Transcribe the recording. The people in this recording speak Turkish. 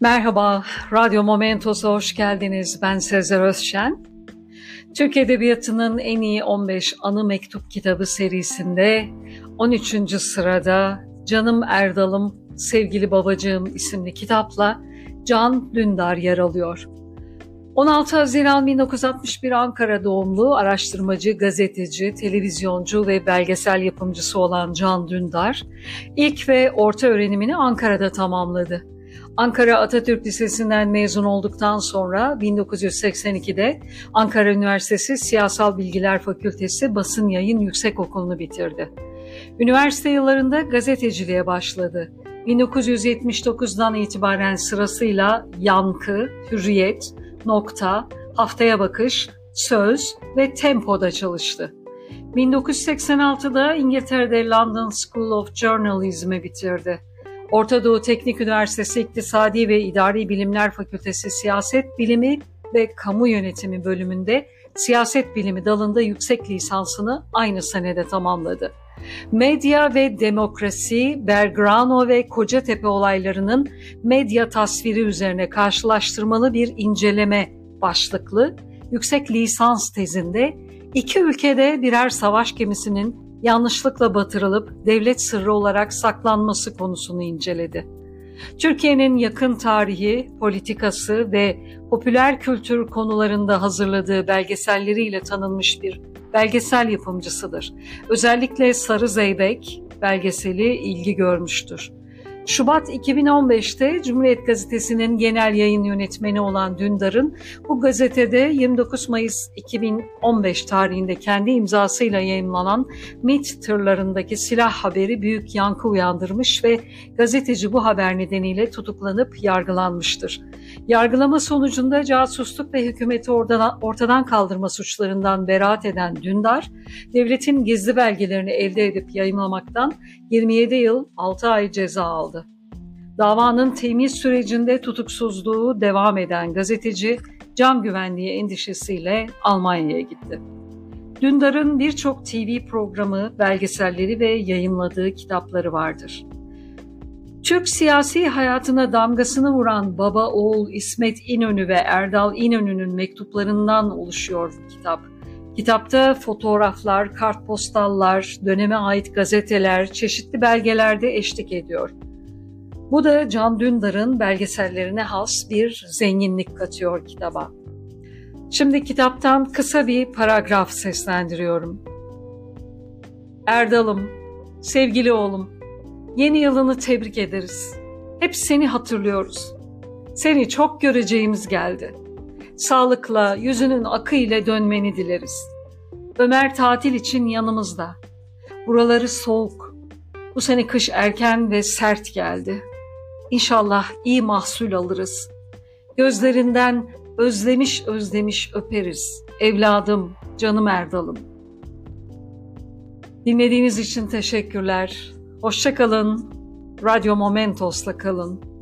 Merhaba, Radyo Momentos'a hoş geldiniz. Ben Sezer Özşen. Türk Edebiyatı'nın en iyi 15 anı mektup kitabı serisinde 13. sırada Canım Erdalım Sevgili Babacığım isimli kitapla Can Dündar yer alıyor. 16 Haziran 1961 Ankara doğumlu araştırmacı, gazeteci, televizyoncu ve belgesel yapımcısı olan Can Dündar, ilk ve orta öğrenimini Ankara'da tamamladı. Ankara Atatürk Lisesi'nden mezun olduktan sonra 1982'de Ankara Üniversitesi Siyasal Bilgiler Fakültesi Basın Yayın Yüksek Okulu'nu bitirdi. Üniversite yıllarında gazeteciliğe başladı. 1979'dan itibaren sırasıyla Yankı, Hürriyet, Nokta, Haftaya Bakış, Söz ve Tempo'da çalıştı. 1986'da İngiltere'de London School of Journalism'i bitirdi. Orta Doğu Teknik Üniversitesi İktisadi ve İdari Bilimler Fakültesi Siyaset Bilimi ve Kamu Yönetimi bölümünde Siyaset Bilimi dalında yüksek lisansını aynı senede tamamladı. Medya ve demokrasi, Belgrano ve Kocatepe olaylarının medya tasviri üzerine karşılaştırmalı bir inceleme başlıklı yüksek lisans tezinde iki ülkede birer savaş gemisinin yanlışlıkla batırılıp devlet sırrı olarak saklanması konusunu inceledi. Türkiye'nin yakın tarihi, politikası ve popüler kültür konularında hazırladığı belgeselleriyle tanınmış bir belgesel yapımcısıdır. Özellikle Sarı Zeybek belgeseli ilgi görmüştür. Şubat 2015'te Cumhuriyet Gazetesi'nin genel yayın yönetmeni olan Dündar'ın bu gazetede 29 Mayıs 2015 tarihinde kendi imzasıyla yayımlanan MİT tırlarındaki silah haberi büyük yankı uyandırmış ve gazeteci bu haber nedeniyle tutuklanıp yargılanmıştır. Yargılama sonucunda casusluk ve hükümeti ortadan kaldırma suçlarından beraat eden Dündar, devletin gizli belgelerini elde edip yayımlamaktan 27 yıl 6 ay ceza aldı. Davanın temiz sürecinde tutuksuzluğu devam eden gazeteci, can güvenliği endişesiyle Almanya'ya gitti. Dündar'ın birçok TV programı, belgeselleri ve yayımladığı kitapları vardır. Türk siyasi hayatına damgasını vuran baba-oğul İsmet İnönü ve Erdal İnönü'nün mektuplarından oluşuyor bu kitap. Kitapta fotoğraflar, kartpostallar, döneme ait gazeteler, çeşitli belgelerde eşlik ediyor. Bu da Can Dündar'ın belgesellerine has bir zenginlik katıyor kitaba. Şimdi kitaptan kısa bir paragraf seslendiriyorum. Erdal'ım, sevgili oğlum, yeni yılını tebrik ederiz. Hep seni hatırlıyoruz. Seni çok göreceğimiz geldi. Sağlıkla, yüzünün akı ile dönmeni dileriz. Ömer tatil için yanımızda. Buraları soğuk. Bu sene kış erken ve sert geldi. İnşallah iyi mahsul alırız. Gözlerinden özlemiş özlemiş öperiz. Evladım, canım Erdal'ım. Dinlediğiniz için teşekkürler. Hoşça kalın. Radyo Momentos'la kalın.